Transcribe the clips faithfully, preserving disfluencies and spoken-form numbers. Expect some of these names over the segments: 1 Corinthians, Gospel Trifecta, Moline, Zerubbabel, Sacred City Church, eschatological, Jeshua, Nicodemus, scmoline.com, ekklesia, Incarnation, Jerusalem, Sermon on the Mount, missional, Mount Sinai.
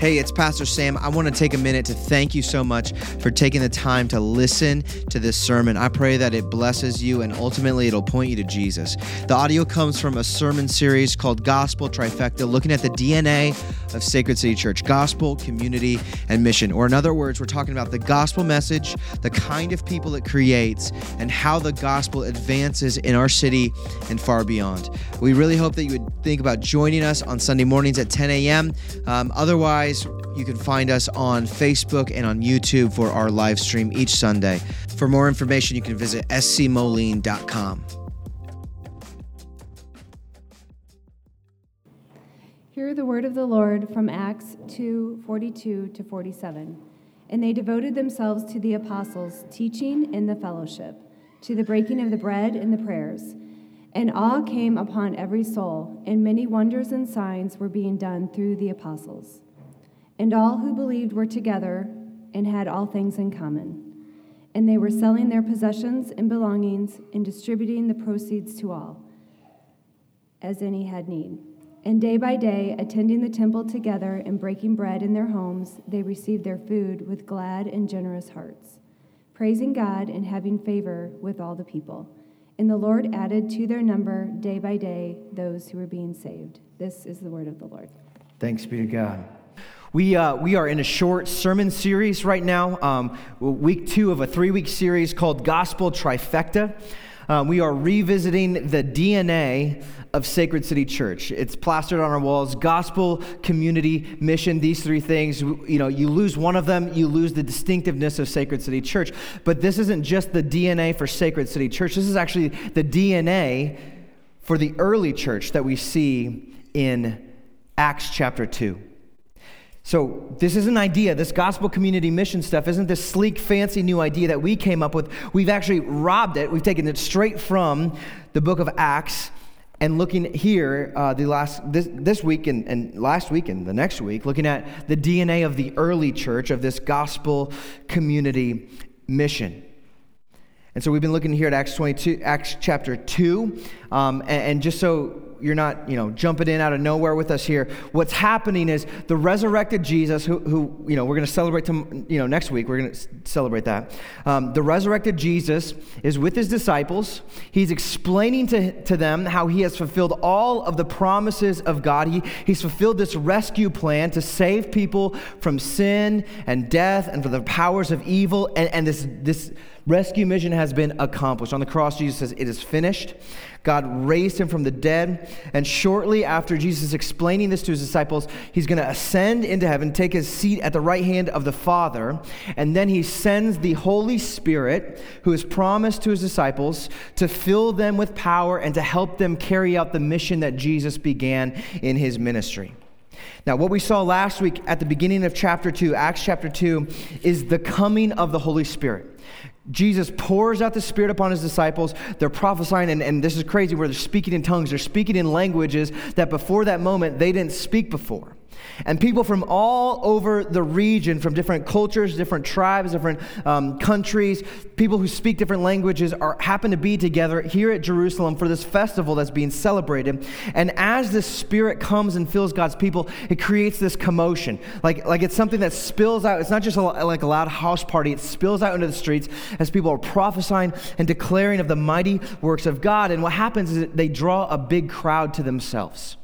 Hey, it's Pastor Sam. I want to take a minute to thank you so much for taking the time to listen to this sermon. I pray that it blesses you and ultimately it'll point you to Jesus. The audio comes from a sermon series called Gospel Trifecta, looking at the D N A of Sacred City Church, gospel, community, and mission. Or in other words, we're talking about the gospel message, the kind of people it creates, and how the gospel advances in our city and far beyond. We really hope that you would think about joining us on Sunday mornings at ten a.m. Um, otherwise, you can find us on Facebook and on YouTube for our live stream each Sunday. For more information, you can visit s c moline dot com. Hear the word of the Lord from Acts two forty-two to forty-seven. And they devoted themselves to the apostles' teaching and the fellowship, to the breaking of the bread and the prayers. And awe came upon every soul, and many wonders and signs were being done through the apostles. And all who believed were together and had all things in common. And they were selling their possessions and belongings and distributing the proceeds to all, as any had need. And day by day, attending the temple together and breaking bread in their homes, they received their food with glad and generous hearts, praising God and having favor with all the people. And the Lord added to their number day by day those who were being saved. This is the word of the Lord. Thanks be to God. We uh, we are in a short sermon series right now, um, week two of a three-week series called Gospel Trifecta. Um, we are revisiting the D N A of Sacred City Church. It's plastered on our walls: gospel, community, mission. These three things, you know, you lose one of them, you lose the distinctiveness of Sacred City Church. But this isn't just the D N A for Sacred City Church. This is actually the D N A for the early church that we see in Acts chapter two. So this is an idea. This gospel community mission stuff isn't this sleek, fancy new idea that we came up with. We've actually robbed it. We've taken it straight from the book of Acts, and looking here uh, the last this, this week and, and last week and the next week, looking at the D N A of the early church, of this gospel community mission. And so we've been looking here at Acts twenty-two, Acts chapter two, um, and, and just so you're not, you know, jumping in out of nowhere with us here. What's happening is the resurrected Jesus, who, who you know, we're going to celebrate, to, you know, next week. We're going to celebrate that. Um, the resurrected Jesus is with his disciples. He's explaining to, to them how he has fulfilled all of the promises of God. He, he's fulfilled this rescue plan to save people from sin and death and from the powers of evil. And, and this this rescue mission has been accomplished. On the cross, Jesus says, "It is finished." God raised him from the dead, and shortly after Jesus explaining this to his disciples, he's going to ascend into heaven, take his seat at the right hand of the Father, and then he sends the Holy Spirit, who is promised to his disciples, to fill them with power and to help them carry out the mission that Jesus began in his ministry. Now, what we saw last week at the beginning of chapter two, Acts chapter two, is the coming of the Holy Spirit. Jesus pours out the Spirit upon his disciples. They're prophesying, and, and this is crazy, where they're speaking in tongues. They're speaking in languages that before that moment they didn't speak before. And people from all over the region, from different cultures, different tribes, different um, countries, people who speak different languages are happen to be together here at Jerusalem for this festival that's being celebrated. And as the Spirit comes and fills God's people, it creates this commotion. Like, like it's something that spills out. It's not just a, like a loud house party. It spills out into the streets as people are prophesying and declaring of the mighty works of God. And what happens is they draw a big crowd to themselves.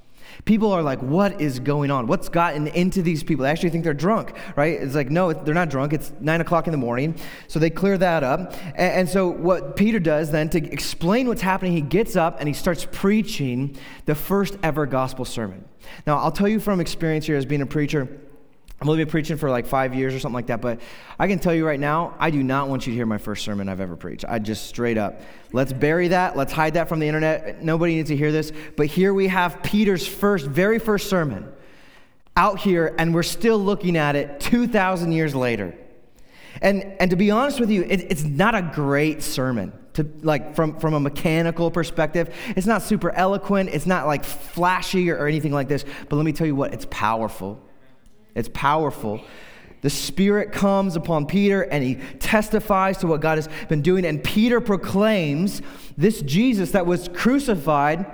People are like, what is going on? What's gotten into these people? They actually think they're drunk, right? It's like, no, they're not drunk. It's nine o'clock in the morning. So they clear that up. And, and so what Peter does then to explain what's happening, he gets up and he starts preaching the first ever gospel sermon. Now, I'll tell you from experience here as being a preacher, I've only been preaching for like five years or something like that, but I can tell you right now, I do not want you to hear my first sermon I've ever preached. I just straight up, let's bury that. Let's hide that from the internet. Nobody needs to hear this. But here we have Peter's first, very first sermon out here, and we're still looking at it two thousand years later. And and to be honest with you, it, it's not a great sermon. To, like from, from a mechanical perspective, it's not super eloquent. It's not like flashy or, or anything like this. But let me tell you what, it's powerful. It's powerful. The Spirit comes upon Peter, and he testifies to what God has been doing. And Peter proclaims this Jesus that was crucified,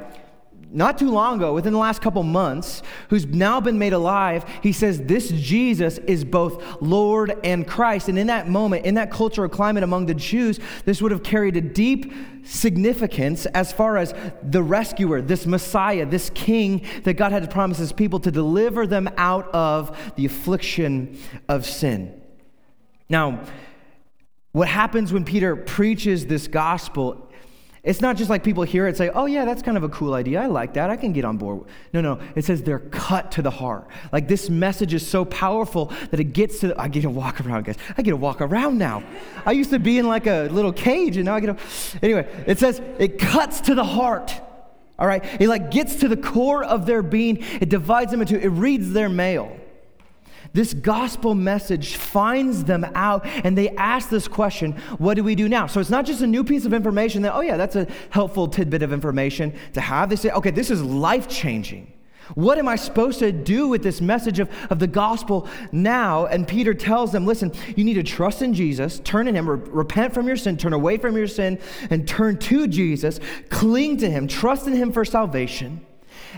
not too long ago, within the last couple months, who's now been made alive, he says this Jesus is both Lord and Christ. And in that moment, in that cultural climate among the Jews, this would have carried a deep significance as far as the rescuer, this Messiah, this King that God had promised his people to deliver them out of the affliction of sin. Now, what happens when Peter preaches this gospel, it's not just like people hear it and say, oh yeah, that's kind of a cool idea. I like that. I can get on board. No, no. It says they're cut to the heart. Like this message is so powerful that it gets to, the, I get to walk around, guys. I get to walk around now. I used to be in like a little cage and now I get to, anyway, it says it cuts to the heart. All right. It like gets to the core of their being. It divides them into, it reads their mail. This gospel message finds them out, and they ask this question, what do we do now? So it's not just a new piece of information that, oh yeah, that's a helpful tidbit of information to have. They say, okay, this is life-changing. What am I supposed to do with this message of, of the gospel now? And Peter tells them, listen, you need to trust in Jesus, turn in him, re- repent from your sin, turn away from your sin, and turn to Jesus, cling to him, trust in him for salvation,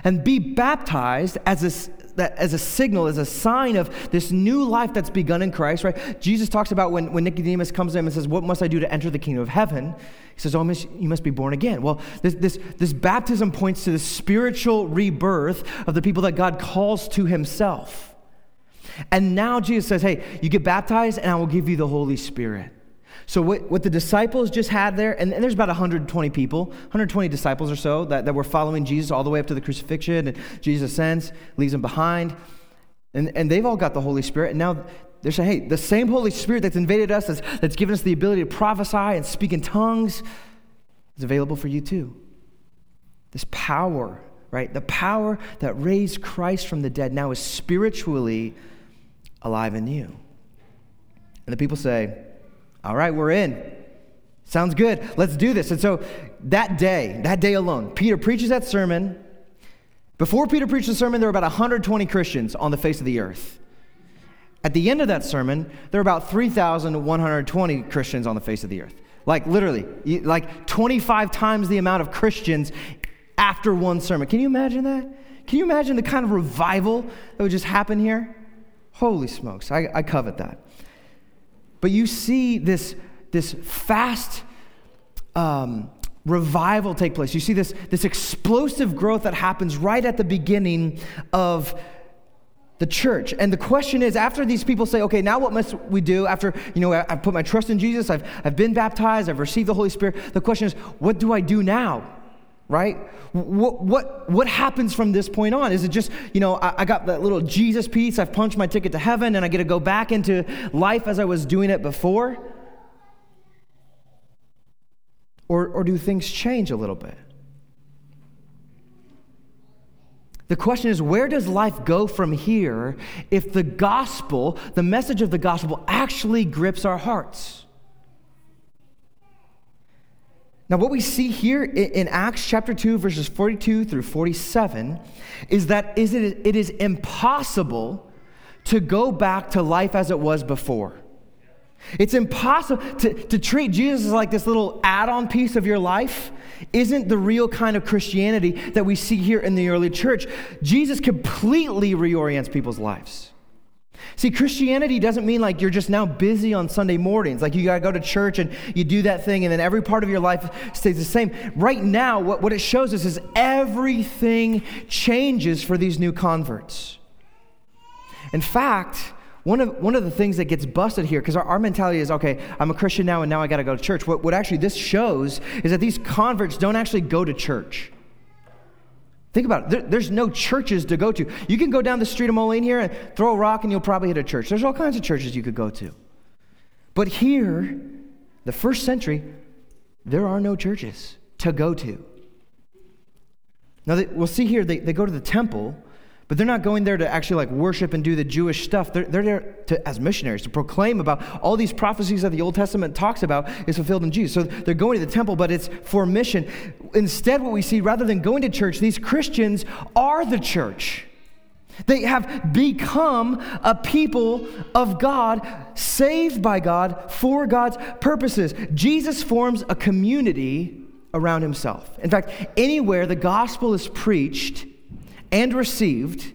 and be baptized as a That as a signal, as a sign of this new life that's begun in Christ, right? Jesus talks about when, when Nicodemus comes to him and says, what must I do to enter the kingdom of heaven? He says, oh, you must be born again. Well, this this, this baptism points to the spiritual rebirth of the people that God calls to himself. And now Jesus says, hey, you get baptized and I will give you the Holy Spirit. So what, what the disciples just had there, and, and there's about one hundred twenty people, one hundred twenty disciples or so that, that were following Jesus all the way up to the crucifixion, and Jesus ascends, leaves them behind, and, and they've all got the Holy Spirit, and now they're saying, hey, the same Holy Spirit that's invaded us, that's, that's given us the ability to prophesy and speak in tongues, is available for you too. This power, right? The power that raised Christ from the dead now is spiritually alive in you. And the people say, all right, we're in. Sounds good. Let's do this. And so that day, that day alone, Peter preaches that sermon. Before Peter preached the sermon, there were about one hundred twenty Christians on the face of the earth. At the end of that sermon, there were about three thousand one hundred twenty Christians on the face of the earth. Like literally, like twenty-five times the amount of Christians after one sermon. Can you imagine that? Can you imagine the kind of revival that would just happen here? Holy smokes, I, I covet that. But you see this, this fast um, revival take place. You see this, this explosive growth that happens right at the beginning of the church. And the question is, after these people say, okay, now what must we do? After, you know, I, I've put my trust in Jesus, I've, I've been baptized, I've received the Holy Spirit. The question is, what do I do now? Right? What what what happens from this point on? Is it just, you know, I, I got that little Jesus piece, I've punched my ticket to heaven, and I get to go back into life as I was doing it before? Or or do things change a little bit? The question is, where does life go from here if the gospel, the message of the gospel, actually grips our hearts? Now, what we see here in Acts chapter two, verses forty-two through forty-seven, is that it is impossible to go back to life as it was before. It's impossible to, to treat Jesus as like this little add-on piece of your life isn't the real kind of Christianity that we see here in the early church. Jesus completely reorients people's lives. See, Christianity doesn't mean like you're just now busy on Sunday mornings, like you got to go to church and you do that thing and then every part of your life stays the same. Right now, what, what it shows us is everything changes for these new converts. In fact, one of one of the things that gets busted here, because our, our mentality is, okay, I'm a Christian now and now I got to go to church. What, what actually this shows is that these converts don't actually go to church. Think about it. There, there's no churches to go to. You can go down the street of Moline here and throw a rock and you'll probably hit a church. There's all kinds of churches you could go to. But here, the first century, there are no churches to go to. Now, they, we'll see here, they, they go to the temple, but they're not going there to actually like worship and do the Jewish stuff. They're, they're there to, as missionaries, to proclaim about all these prophecies that the Old Testament talks about is fulfilled in Jesus. So they're going to the temple, but it's for mission. Instead, what we see, rather than going to church, these Christians are the church. They have become a people of God, saved by God, for God's purposes. Jesus forms a community around himself. In fact, anywhere the gospel is preached and received,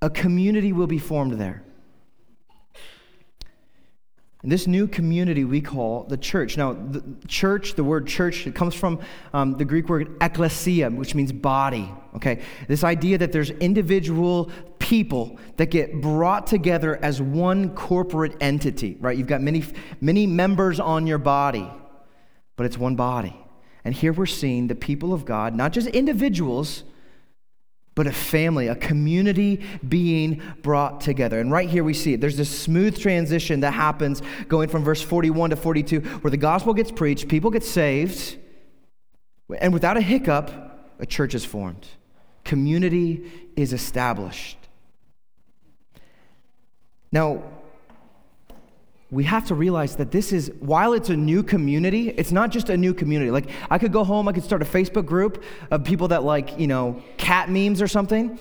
a community will be formed there. And this new community we call the church. Now, the church, the word church, it comes from um, the Greek word ekklesia, which means body, okay? This idea that there's individual people that get brought together as one corporate entity, right? You've got many, many members on your body, but it's one body. And here we're seeing the people of God, not just individuals, but a family, a community being brought together. And right here we see it. There's this smooth transition that happens going from verse forty-one to forty-two, where the gospel gets preached, people get saved, and without a hiccup, a church is formed. Community is established. Now, we have to realize that this is, while it's a new community, it's not just a new community. Like, I could go home, I could start a Facebook group of people that like, you know, cat memes or something.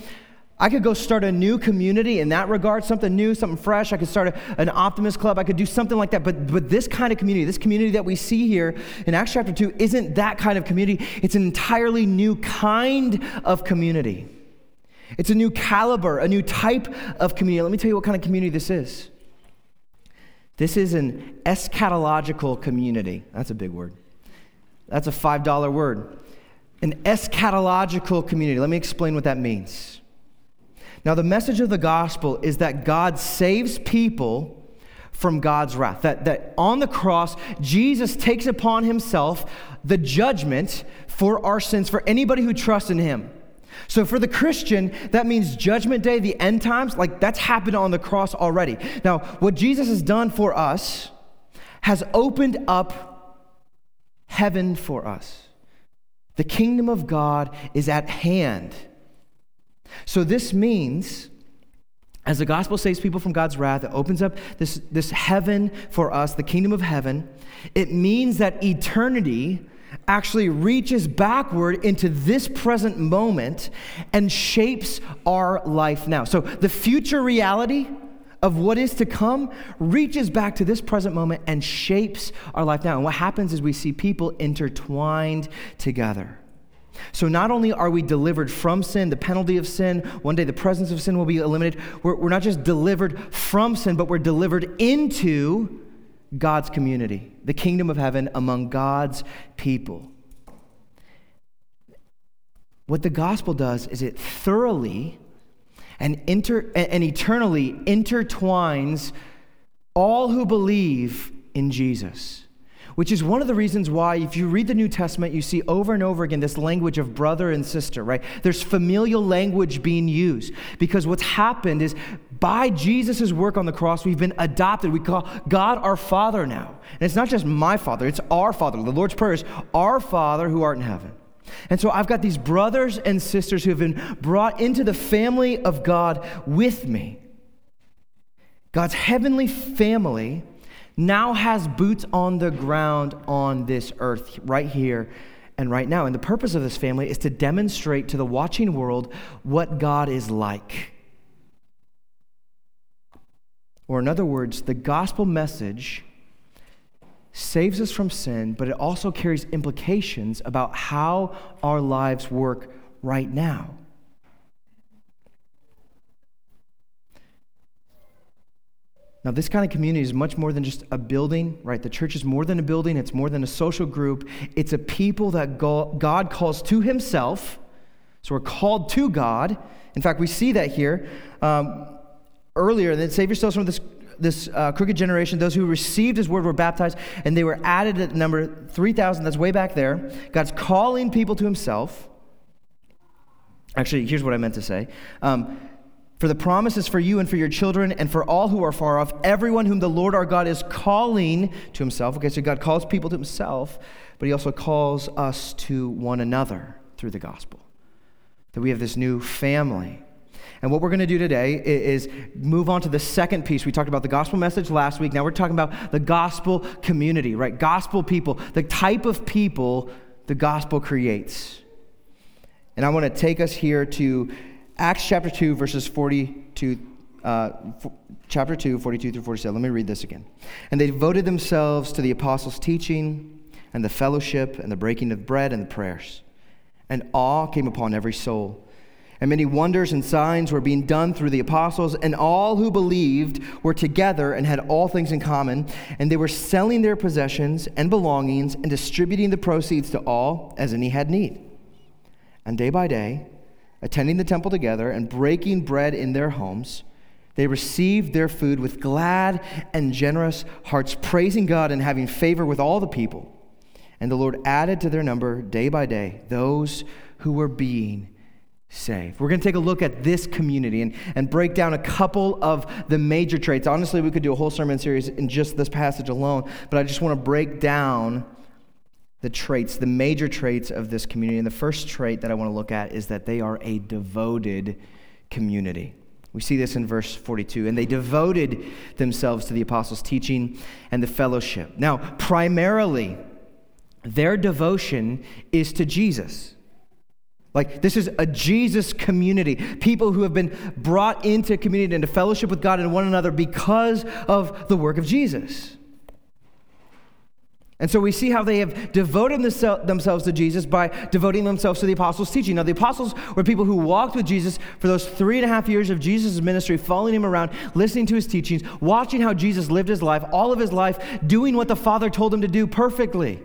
I could go start a new community in that regard, something new, something fresh. I could start a, an optimist club. I could do something like that. But but this kind of community, this community that we see here in Acts chapter two, isn't that kind of community. It's an entirely new kind of community. It's a new caliber, a new type of community. Let me tell you what kind of community this is. This is an eschatological community. That's a big word. That's a five dollar word. An eschatological community. Let me explain what that means. Now, the message of the gospel is that God saves people from God's wrath. That, that on the cross, Jesus takes upon himself the judgment for our sins, for anybody who trusts in him. So for the Christian, that means judgment day, the end times, like that's happened on the cross already. Now, what Jesus has done for us has opened up heaven for us. The kingdom of God is at hand. So this means, as the gospel saves people from God's wrath, it opens up this, this heaven for us, the kingdom of heaven. It means that eternity actually reaches backward into this present moment and shapes our life now. So the future reality of what is to come reaches back to this present moment and shapes our life now. And what happens is we see people intertwined together. So not only are we delivered from sin, the penalty of sin, one day the presence of sin will be eliminated. We're, we're not just delivered from sin, but we're delivered into God's community, the kingdom of heaven among God's people. What the gospel does is it thoroughly and, inter, and eternally intertwines all who believe in Jesus, which is one of the reasons why if you read the New Testament, you see over and over again this language of brother and sister, right? There's familial language being used because what's happened is by Jesus' work on the cross, we've been adopted. We call God our Father now. And it's not just my Father, it's our Father. The Lord's Prayer is, our Father who art in heaven. And so I've got these brothers and sisters who have been brought into the family of God with me. God's heavenly family now has boots on the ground on this earth, right here and right now. And the purpose of this family is to demonstrate to the watching world what God is like. Or in other words, the gospel message saves us from sin, but it also carries implications about how our lives work right now. Now, this kind of community is much more than just a building, right? The church is more than a building. It's more than a social group. It's a people that God calls to himself. So we're called to God. In fact, we see that here um, earlier. Then save yourselves from this, this uh, crooked generation. Those who received his word were baptized, and they were added at number three thousand. That's way back there. God's calling people to himself. Actually, here's what I meant to say. Um, For the promise is for you and for your children and for all who are far off, everyone whom the Lord our God is calling to himself. Okay, so God calls people to himself, but he also calls us to one another through the gospel, that we have this new family. And what we're going to do today is move on to the second piece. We talked about the gospel message last week. Now we're talking about the gospel community, right? Gospel people, the type of people the gospel creates. And I want to take us here to Acts chapter two, verses forty-two, uh, f- chapter two, forty-two through forty-seven. Let me read this again. And they devoted themselves to the apostles' teaching and the fellowship and the breaking of bread and the prayers. And awe came upon every soul. And many wonders and signs were being done through the apostles, and all who believed were together and had all things in common, and they were selling their possessions and belongings and distributing the proceeds to all as any had need. And day by day, attending the temple together and breaking bread in their homes, they received their food with glad and generous hearts, praising God and having favor with all the people. And the Lord added to their number day by day those who were being saved. We're going to take a look at this community and, and break down a couple of the major traits. Honestly, we could do a whole sermon series in just this passage alone, but I just want to break down the traits, the major traits of this community. And the first trait that I want to look at is that they are a devoted community. We see this in verse forty-two. And they devoted themselves to the apostles' teaching and the fellowship. Now, primarily, their devotion is to Jesus. Like, this is a Jesus community. People who have been brought into community, into fellowship with God and one another because of the work of Jesus. And so we see how they have devoted themselves to Jesus by devoting themselves to the apostles' teaching. Now, the apostles were people who walked with Jesus for those three and a half years of Jesus' ministry, following him around, listening to his teachings, watching how Jesus lived his life, all of his life, doing what the Father told him to do perfectly.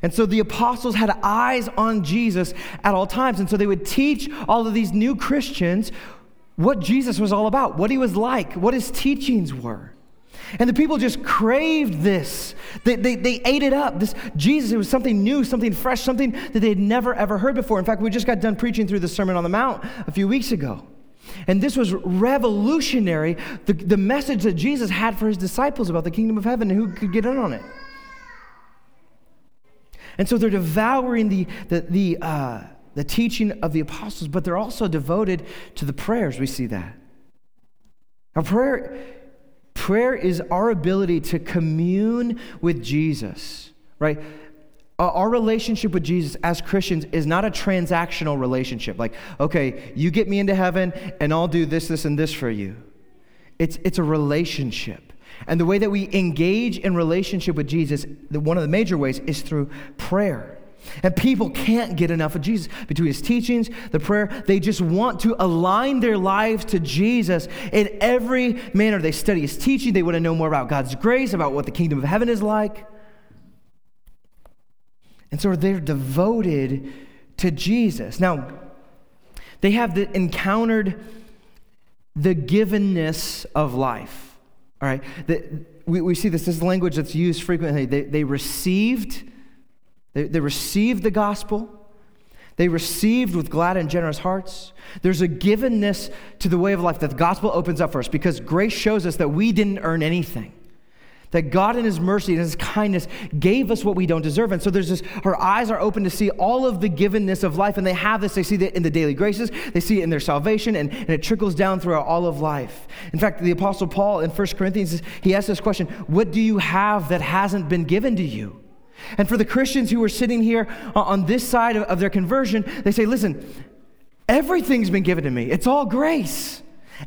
And so the apostles had eyes on Jesus at all times. And so they would teach all of these new Christians what Jesus was all about, what he was like, what his teachings were. And the people just craved this. They, they, they ate it up. This Jesus, it was something new, something fresh, something that they had never, ever heard before. In fact, we just got done preaching through the Sermon on the Mount a few weeks ago. And this was revolutionary, the, the message that Jesus had for his disciples about the kingdom of heaven and who could get in on it. And so they're devouring the, the, the, uh, the teaching of the apostles, but they're also devoted to the prayers. We see that. Now, prayer... Prayer is our ability to commune with Jesus, right? Our relationship with Jesus as Christians is not a transactional relationship. Like, okay, you get me into heaven and I'll do this, this, and this for you. It's it's a relationship. And the way that we engage in relationship with Jesus, the, one of the major ways is through prayer. And people can't get enough of Jesus. Between his teachings, the prayer, they just want to align their lives to Jesus in every manner. They study his teaching. They want to know more about God's grace, about what the kingdom of heaven is like. And so they're devoted to Jesus. Now, they have the, encountered the givenness of life. All right? The, we, we see this. This is language that's used frequently. They, they received They, they received the gospel. They received with glad and generous hearts. There's a givenness to the way of life that the gospel opens up for us, because grace shows us that we didn't earn anything, that God in his mercy and his kindness gave us what we don't deserve. And so there's this, her eyes are open to see all of the givenness of life, and they have this, they see that in the daily graces, they see it in their salvation, and, and it trickles down throughout all of life. In fact, the Apostle Paul in First Corinthians, he asks this question, what do you have that hasn't been given to you? And for the Christians who are sitting here on this side of their conversion, they say, listen, everything's been given to me. It's all grace.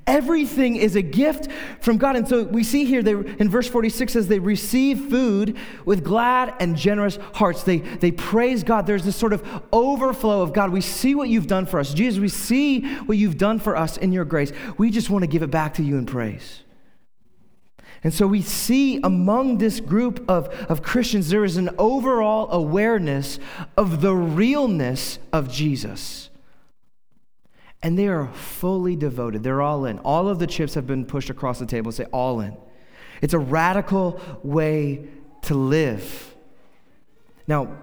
Everything is a gift from God. And so we see here they, in verse forty-six says they receive food with glad and generous hearts. They, they praise God. There's this sort of overflow of God. We see what you've done for us. Jesus, we see what you've done for us in your grace. We just want to give it back to you in praise. And so we see among this group of, of Christians, there is an overall awareness of the realness of Jesus. And they are fully devoted. They're all in. All of the chips have been pushed across the table and say, all in. It's a radical way to live. Now,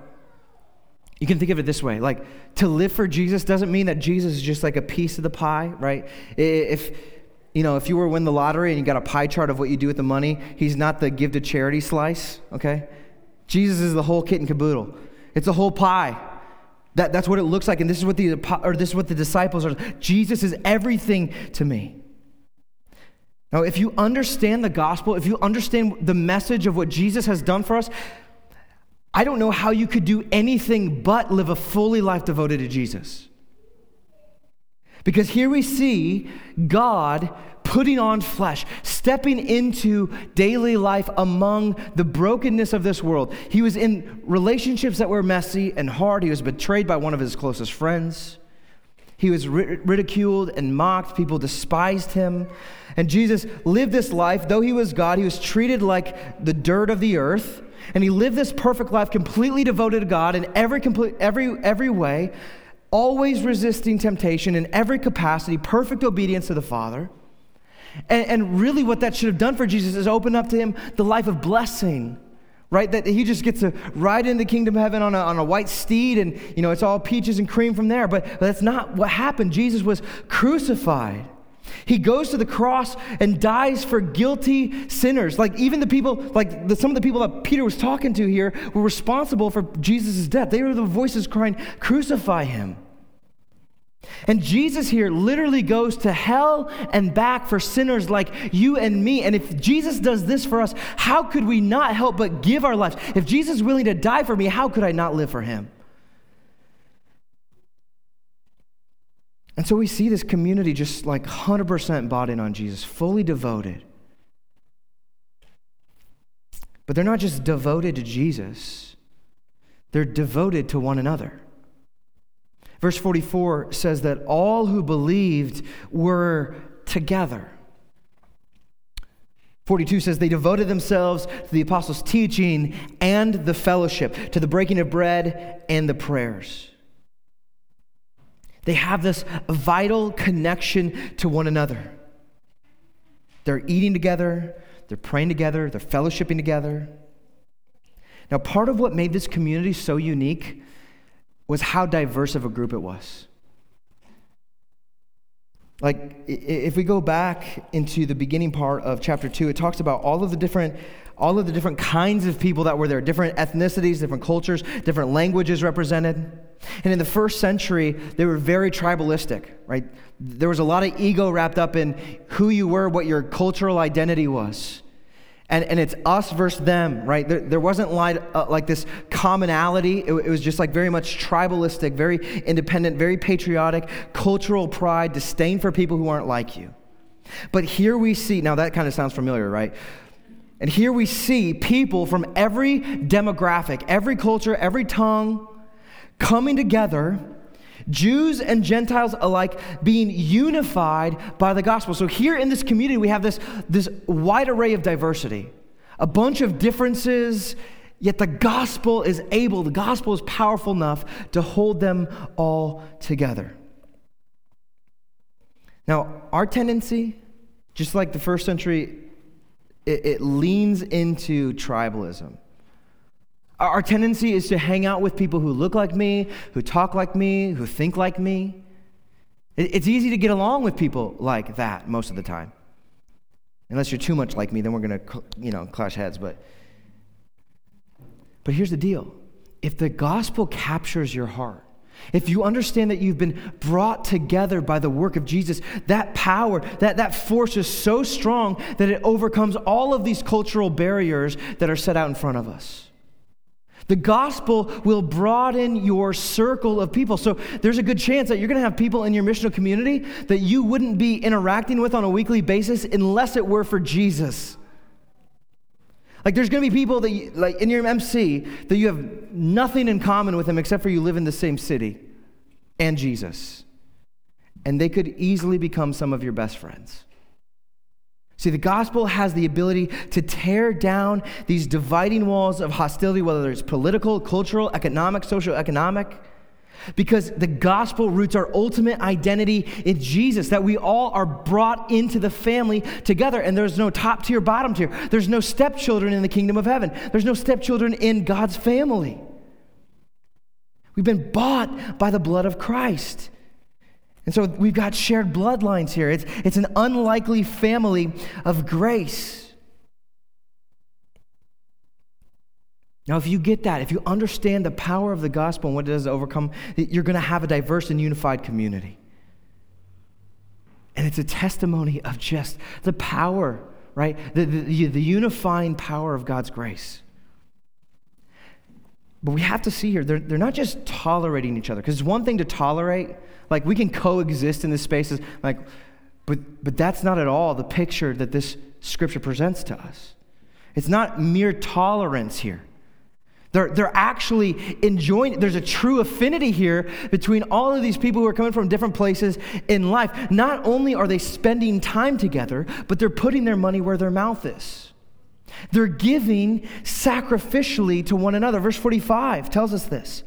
you can think of it this way. Like, to live for Jesus doesn't mean that Jesus is just like a piece of the pie, right? If... You know, if you were to win the lottery and you got a pie chart of what you do with the money, he's not the give to charity slice, okay? Jesus is the whole kit and caboodle. It's a whole pie. That, that's what it looks like, and this is what the or this is what the disciples are. Jesus is everything to me. Now, if you understand the gospel, if you understand the message of what Jesus has done for us, I don't know how you could do anything but live a fully life devoted to Jesus. Because here we see God putting on flesh, stepping into daily life among the brokenness of this world. He was in relationships that were messy and hard. He was betrayed by one of his closest friends. He was ridiculed and mocked. People despised him. And Jesus lived this life. Though he was God, he was treated like the dirt of the earth. And he lived this perfect life, completely devoted to God in every complete, every every way, always resisting temptation in every capacity, perfect obedience to the Father. And, and really what that should have done for Jesus is open up to him the life of blessing, right? That he just gets to ride into the kingdom of heaven on a, on a white steed, and, you know, it's all peaches and cream from there. But, but that's not what happened. Jesus was crucified. He goes to the cross and dies for guilty sinners. Like even the people, like the, some of the people that Peter was talking to here were responsible for Jesus' death. They were the voices crying, "Crucify him." And Jesus here literally goes to hell and back for sinners like you and me. And if Jesus does this for us, how could we not help but give our lives? If Jesus is willing to die for me, how could I not live for him? And so we see this community just like one hundred percent bought in on Jesus, fully devoted. But they're not just devoted to Jesus. They're devoted to one another. Verse forty-four says that all who believed were together. forty-two says they devoted themselves to the apostles' teaching and the fellowship, to the breaking of bread and the prayers. They have this vital connection to one another. They're eating together, they're praying together, they're fellowshipping together. Now, part of what made this community so unique was how diverse of a group it was. Like, if we go back into the beginning part of chapter two, it talks about all of the different all of the different kinds of people that were there, different ethnicities, different cultures, different languages represented. And in the first century, they were very tribalistic, right? There was a lot of ego wrapped up in who you were, what your cultural identity was. And and it's us versus them, right? There, there wasn't like, uh, like this commonality. It, it was just like very much tribalistic, very independent, very patriotic, cultural pride, disdain for people who aren't like you. But here we see, now that kind of sounds familiar, right? And here we see people from every demographic, every culture, every tongue coming together, Jews and Gentiles alike being unified by the gospel. So here in this community, we have this, this wide array of diversity, a bunch of differences, yet the gospel is able, the gospel is powerful enough to hold them all together. Now, our tendency, just like the first century, it, it leans into tribalism. Our tendency is to hang out with people who look like me, who talk like me, who think like me. It's easy to get along with people like that most of the time. Unless you're too much like me, then we're going to, you know, clash heads. But, but here's the deal. If the gospel captures your heart, if you understand that you've been brought together by the work of Jesus, that power, that, that force is so strong that it overcomes all of these cultural barriers that are set out in front of us. The gospel will broaden your circle of people. So there's a good chance that you're going to have people in your missional community that you wouldn't be interacting with on a weekly basis unless it were for Jesus. Like there's going to be people that you, like in your M C that you have nothing in common with them except for you live in the same city and Jesus. And they could easily become some of your best friends. See, the gospel has the ability to tear down these dividing walls of hostility, whether it's political, cultural, economic, socioeconomic, because the gospel roots our ultimate identity in Jesus, that we all are brought into the family together, and there's no top tier, bottom tier. There's no stepchildren in the kingdom of heaven. There's no stepchildren in God's family. We've been bought by the blood of Christ. And so we've got shared bloodlines here. It's, it's an unlikely family of grace. Now, if you get that, if you understand the power of the gospel and what it does to overcome, you're going to have a diverse and unified community. And it's a testimony of just the power, right? The, the, the unifying power of God's grace. But we have to see here, they're, they're not just tolerating each other. Because it's one thing to tolerate. Like, we can coexist in this space. Like, But, but that's not at all the picture that this scripture presents to us. It's not mere tolerance here. They're, they're actually enjoying it. There's a true affinity here between all of these people who are coming from different places in life. Not only are they spending time together, but they're putting their money where their mouth is. They're giving sacrificially to one another. Verse forty-five tells us this.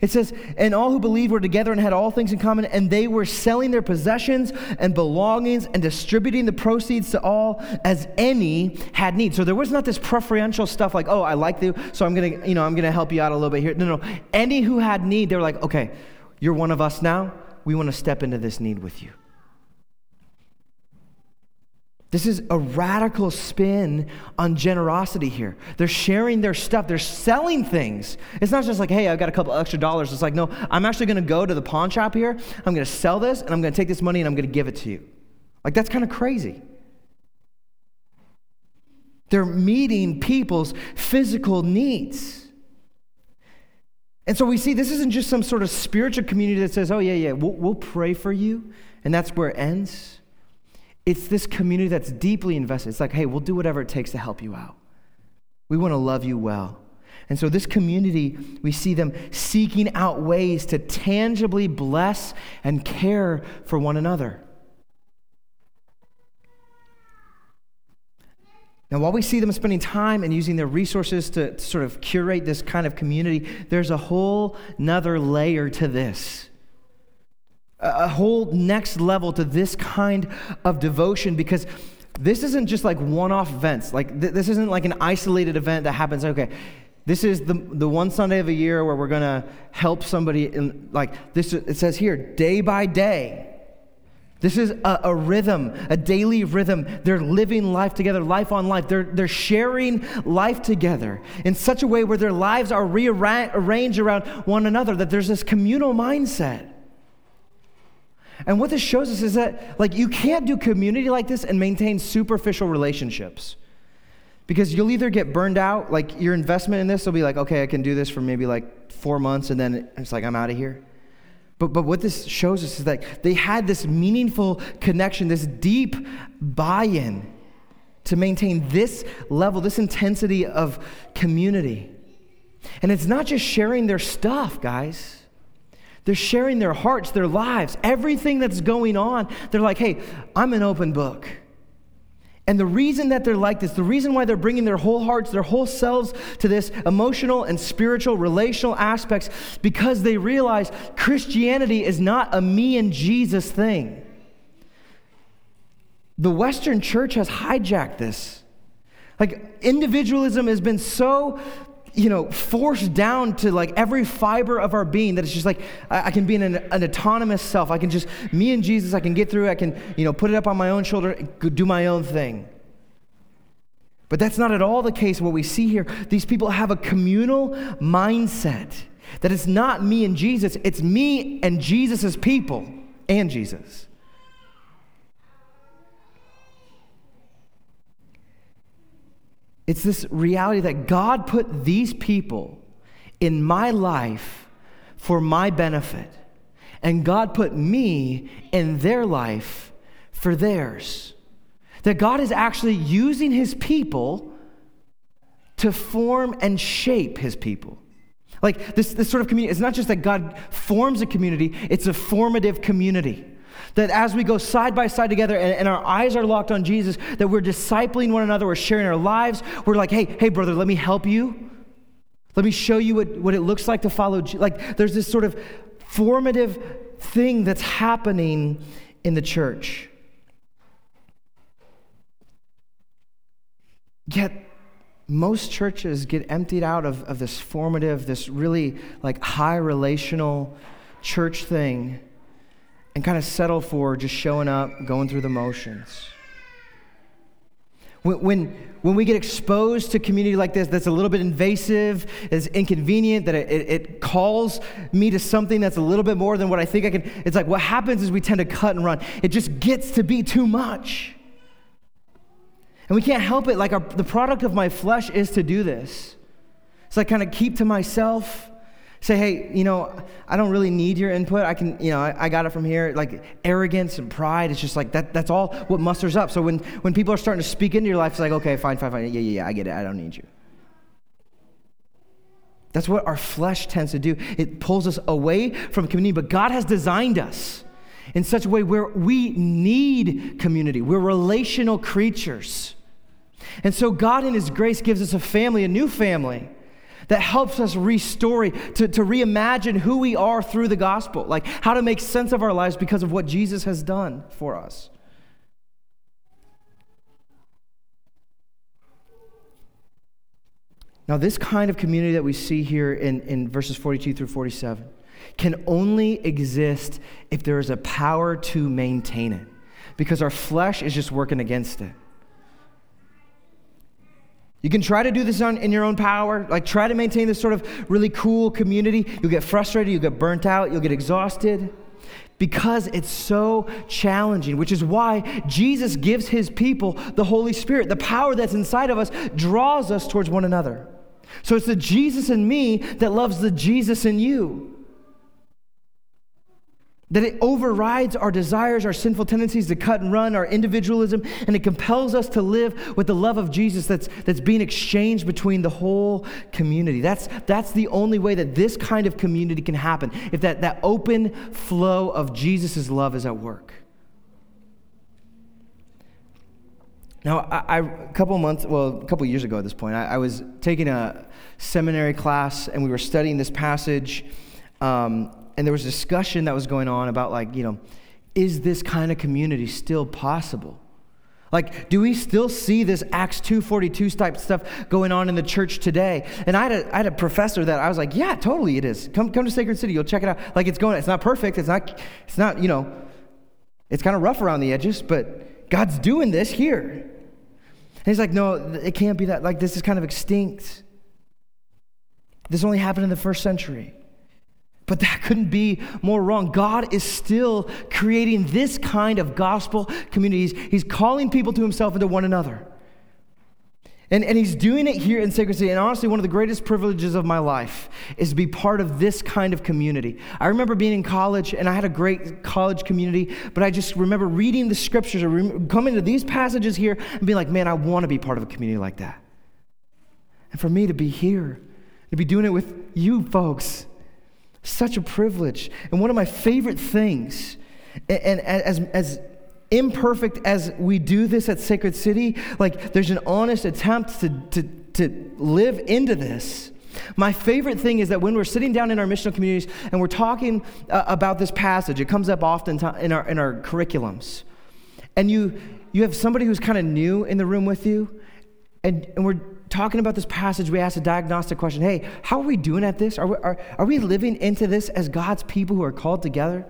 It says, and all who believed were together and had all things in common, and they were selling their possessions and belongings and distributing the proceeds to all as any had need. So there was not this preferential stuff like, oh, I like you, so I'm gonna, you know, I'm gonna help you out a little bit here. No, no. Any who had need, they were like, okay, you're one of us now. We want to step into this need with you. This is a radical spin on generosity here. They're sharing their stuff. They're selling things. It's not just like, hey, I've got a couple extra dollars. It's like, no, I'm actually going to go to the pawn shop here. I'm going to sell this, and I'm going to take this money, and I'm going to give it to you. Like, that's kind of crazy. They're meeting people's physical needs. And so we see this isn't just some sort of spiritual community that says, oh, yeah, yeah, we'll, we'll pray for you, and that's where it ends. It's this community that's deeply invested. It's like, hey, we'll do whatever it takes to help you out. We want to love you well. And so this community, we see them seeking out ways to tangibly bless and care for one another. Now, while we see them spending time and using their resources to, to sort of curate this kind of community, there's a whole nother layer to this. A whole next level to this kind of devotion, because this isn't just like one-off events. Like th- this isn't like an isolated event that happens. Okay, this is the the one Sunday of a year where we're gonna help somebody. In, like this, it says here, day by day. This is a, a rhythm, a daily rhythm. They're living life together, life on life. They're, they're sharing life together in such a way where their lives are rearranged around one another, that there's this communal mindset. And what this shows us is that, like, you can't do community like this and maintain superficial relationships, because you'll either get burned out. Like, your investment in this will be like, okay, I can do this for maybe like four months, and then it's like, I'm out of here. But but what this shows us is that they had this meaningful connection, this deep buy-in to maintain this level, this intensity of community. And it's not just sharing their stuff, guys. They're sharing their hearts, their lives, everything that's going on. They're like, hey, I'm an open book. And the reason that they're like this, the reason why they're bringing their whole hearts, their whole selves to this emotional and spiritual, relational aspects, because they realize Christianity is not a me and Jesus thing. The Western church has hijacked this. Like, individualism has been so, you know, forced down to like every fiber of our being, that it's just like, I, I can be in an, an autonomous self. I can just, me and Jesus, I can get through. I can, you know, put it up on my own shoulder and do my own thing. But that's not at all the case. What we see here, these people have a communal mindset, that it's not me and Jesus, it's me and Jesus's people and Jesus. It's this reality that God put these people in my life for my benefit, and God put me in their life for theirs. That God is actually using his people to form and shape his people. Like this, this sort of community, it's not just that God forms a community, it's a formative community. That as we go side by side together and, and our eyes are locked on Jesus, that we're discipling one another, we're sharing our lives. We're like, hey, hey, brother, let me help you. Let me show you what, what it looks like to follow Jesus. Like, there's this sort of formative thing that's happening in the church. Yet, most churches get emptied out of, of this formative, this really like high relational church thing, and kind of settle for just showing up, going through the motions. When, when, when we get exposed to community like this, that's a little bit invasive, is inconvenient, that it, it, it calls me to something that's a little bit more than what I think I can, it's like what happens is we tend to cut and run. It just gets to be too much. And we can't help it. Like our, the product of my flesh is to do this. So I kind of keep to myself, Say, hey, you know, I don't really need your input. I can, you know, I, I got it from here. Like arrogance and pride, it's just like that. That's all what musters up. So when, when people are starting to speak into your life, it's like, okay, fine, fine, fine. Yeah, yeah, yeah, I get it. I don't need you. That's what our flesh tends to do. It pulls us away from community, but God has designed us in such a way where we need community. We're relational creatures. And so God in His grace gives us a family, a new family, that helps us restory, to, to reimagine who we are through the gospel, like how to make sense of our lives because of what Jesus has done for us. Now, this kind of community that we see here in, in verses forty-two through forty-seven can only exist if there is a power to maintain it, because our flesh is just working against it. You can try to do this on, in your own power, like try to maintain this sort of really cool community. You'll get frustrated, you'll get burnt out, you'll get exhausted because it's so challenging, which is why Jesus gives His people the Holy Spirit. The power that's inside of us draws us towards one another. So it's the Jesus in me that loves the Jesus in you. That it overrides our desires, our sinful tendencies to cut and run, our individualism, and it compels us to live with the love of Jesus that's that's being exchanged between the whole community. That's that's the only way that this kind of community can happen, if that, that open flow of Jesus' love is at work. Now, I, I, a couple months, well, a couple years ago at this point, I, I was taking a seminary class, and we were studying this passage, um, and there was a discussion that was going on about, like, you know, is this kind of community still possible? Like, do we still see this Acts two forty-two type stuff going on in the church today? And I had a, I had a professor that I was like, yeah, totally it is. Come come to Sacred City. You'll check it out. Like, it's going, it's not perfect. It's not, it's not, you know, it's kind of rough around the edges, but God's doing this here. And he's like, no, it can't be that. Like, this is kind of extinct. This only happened in the first century. But that couldn't be more wrong. God is still creating this kind of gospel communities. He's calling people to Himself and to one another. And, and He's doing it here in Sacred City. And honestly, one of the greatest privileges of my life is to be part of this kind of community. I remember being in college, and I had a great college community, but I just remember reading the scriptures or coming to these passages here and being like, man, I want to be part of a community like that. And for me to be here, to be doing it with you folks, such a privilege. And one of my favorite things, and as as imperfect as we do this at Sacred City, like there's an honest attempt to to to live into this. My favorite thing is that when we're sitting down in our missional communities and we're talking uh, about this passage, it comes up often in our in our curriculums. And you you have somebody who's kind of new in the room with you, and and we're talking about this passage, we asked a diagnostic question. Hey, how are we doing at this? Are we, are, are we living into this as God's people who are called together?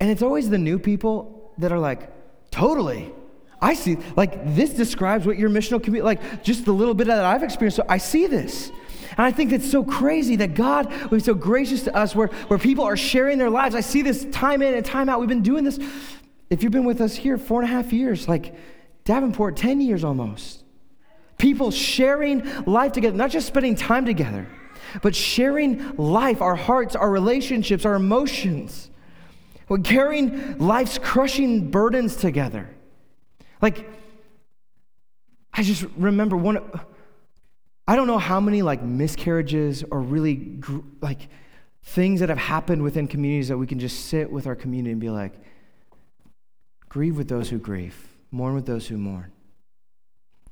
And it's always the new people that are like, totally. I see, like this describes what your missional community, like just the little bit that I've experienced, so I see this. And I think it's so crazy that God would be so gracious to us where, where people are sharing their lives. I see this time in and time out. We've been doing this. If you've been with us here four and a half years, like Davenport, ten years almost. People sharing life together, not just spending time together, but sharing life, our hearts, our relationships, our emotions. We're carrying life's crushing burdens together. Like, I just remember one, I don't know how many like miscarriages or really like things that have happened within communities that we can just sit with our community and be like, grieve with those who grieve, mourn with those who mourn.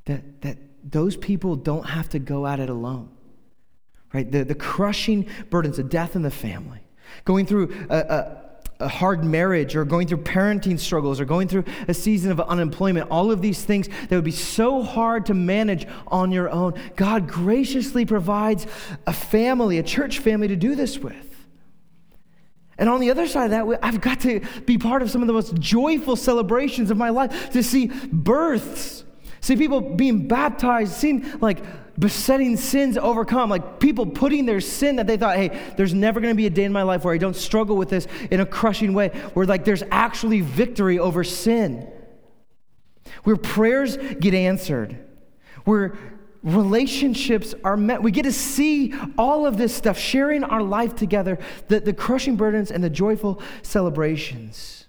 That, that those people don't have to go at it alone, right? The, the crushing burdens of death in the family, going through a, a, a hard marriage or going through parenting struggles or going through a season of unemployment, all of these things that would be so hard to manage on your own. God graciously provides a family, a church family to do this with. And on the other side of that, I've got to be part of some of the most joyful celebrations of my life, to see births, see people being baptized, seeing like besetting sins overcome, like people putting their sin that they thought, hey, there's never going to be a day in my life where I don't struggle with this in a crushing way, where like there's actually victory over sin. Where prayers get answered. Where relationships are met. We get to see all of this stuff, sharing our life together, the, the crushing burdens and the joyful celebrations.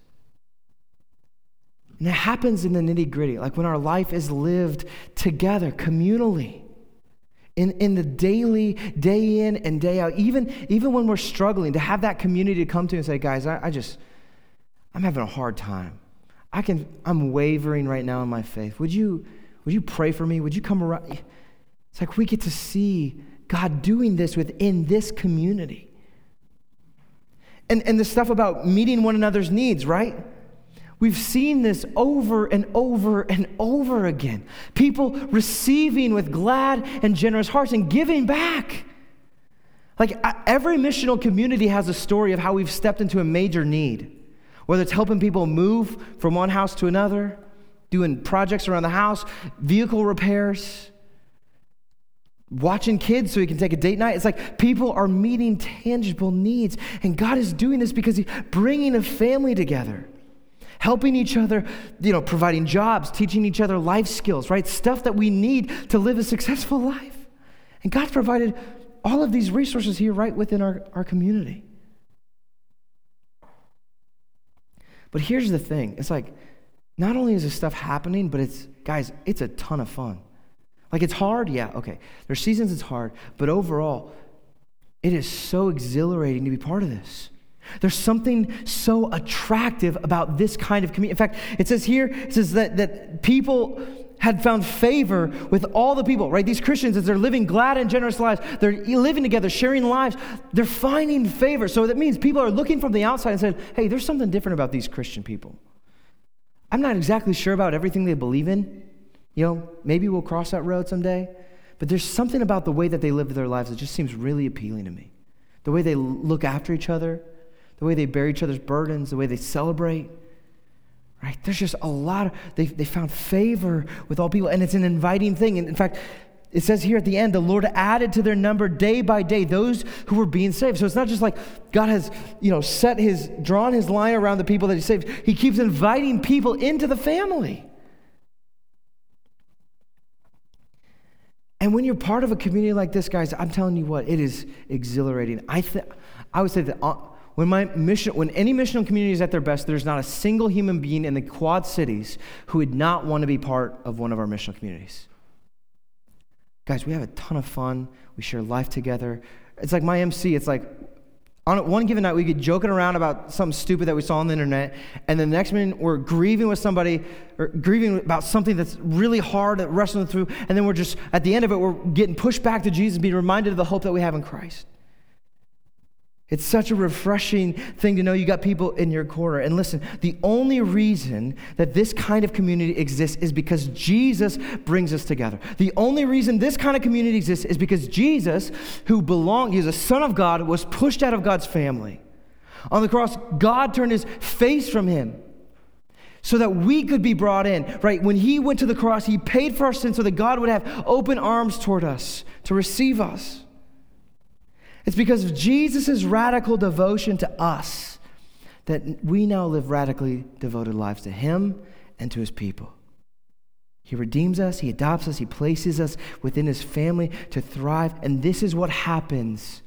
And it happens in the nitty-gritty, like when our life is lived together, communally, in, in the daily, day in and day out, even, even when we're struggling, to have that community to come to and say, guys, I, I just, I'm having a hard time. I can, I'm wavering right now in my faith. Would you, would you pray for me? Would you come around? It's like we get to see God doing this within this community. And, and the stuff about meeting one another's needs, right? We've seen this over and over and over again. People receiving with glad and generous hearts and giving back. Like every missional community has a story of how we've stepped into a major need, whether it's helping people move from one house to another, doing projects around the house, vehicle repairs, watching kids so he can take a date night. It's like people are meeting tangible needs, and God is doing this because he's bringing a family together, helping each other, you know, providing jobs, teaching each other life skills, right? Stuff that we need to live a successful life. And God's provided all of these resources here right within our, our community. But here's the thing. It's like, not only is this stuff happening, but it's, guys, it's a ton of fun. Like, it's hard, yeah, okay. There's seasons it's hard, but overall, it is so exhilarating to be part of this. There's something so attractive about this kind of community. In fact, it says here, it says that, that people had found favor with all the people, right? These Christians, as they're living glad and generous lives, they're living together, sharing lives, they're finding favor. So that means people are looking from the outside and saying, hey, there's something different about these Christian people. I'm not exactly sure about everything they believe in. You know, maybe we'll cross that road someday. But there's something about the way that they live their lives that just seems really appealing to me. The way they look after each other, the way they bear each other's burdens, the way they celebrate, right? There's just a lot of, they, they found favor with all people, and it's an inviting thing. And in fact, it says here at the end, the Lord added to their number day by day those who were being saved. So it's not just like God has, you know, set his, drawn his line around the people that he saved. He keeps inviting people into the family. And when you're part of a community like this, guys, I'm telling you what, it is exhilarating. I th- I would say that Uh, When my mission, when any missional community is at their best, there's not a single human being in the Quad Cities who would not want to be part of one of our missional communities. Guys, we have a ton of fun. We share life together. It's like my M C. It's like on one given night we get joking around about something stupid that we saw on the internet, and the next minute we're grieving with somebody, or grieving about something that's really hard, that wrestling through, and then we're just at the end of it we're getting pushed back to Jesus, being reminded of the hope that we have in Christ. It's such a refreshing thing to know you got people in your corner. And listen, the only reason that this kind of community exists is because Jesus brings us together. The only reason this kind of community exists is because Jesus, who belonged, he was a son of God, was pushed out of God's family. On the cross, God turned his face from him so that we could be brought in, right? When he went to the cross, he paid for our sins so that God would have open arms toward us to receive us. It's because of Jesus' radical devotion to us that we now live radically devoted lives to him and to his people. He redeems us, he adopts us, he places us within his family to thrive, and this is what happens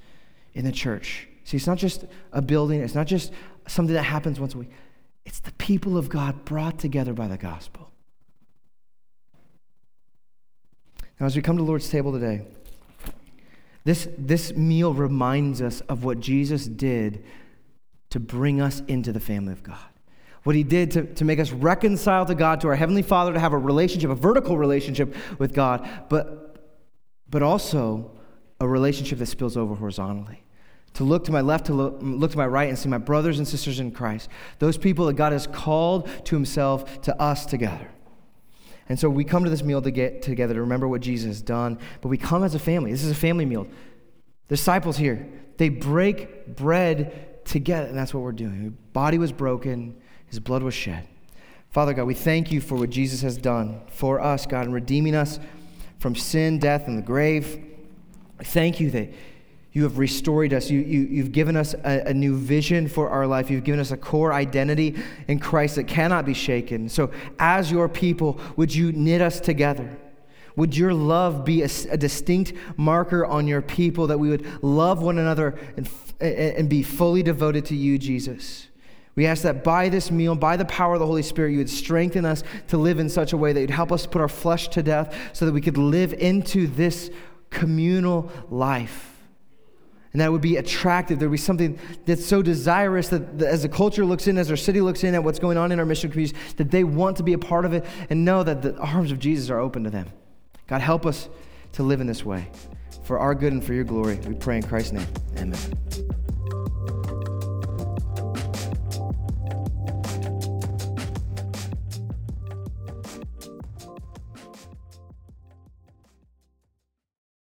in the church. See, it's not just a building, it's not just something that happens once a week. It's the people of God brought together by the gospel. Now, as we come to the Lord's table today, This, this meal reminds us of what Jesus did to bring us into the family of God. What he did to, to make us reconcile to God, to our Heavenly Father, to have a relationship, a vertical relationship with God, but, but also a relationship that spills over horizontally. To look to my left, to look, look to my right and see my brothers and sisters in Christ. Those people that God has called to himself, to us together. And so we come to this meal to get together to remember what Jesus has done, but we come as a family. This is a family meal. The disciples here, they break bread together, and that's what we're doing. His body was broken, his blood was shed. Father God, we thank you for what Jesus has done for us, God, in redeeming us from sin, death, and the grave. I thank you that you have restored us. You, you, you've given us a, a new vision for our life. You've given us a core identity in Christ that cannot be shaken. So as your people, would you knit us together? Would your love be a, a distinct marker on your people, that we would love one another and, and be fully devoted to you, Jesus? We ask that by this meal, by the power of the Holy Spirit, you would strengthen us to live in such a way that you'd help us put our flesh to death so that we could live into this communal life. And that would be attractive. There would be something that's so desirous that, that as the culture looks in, as our city looks in at what's going on in our mission communities, that they want to be a part of it and know that the arms of Jesus are open to them. God, help us to live in this way for our good and for your glory. We pray in Christ's name. Amen.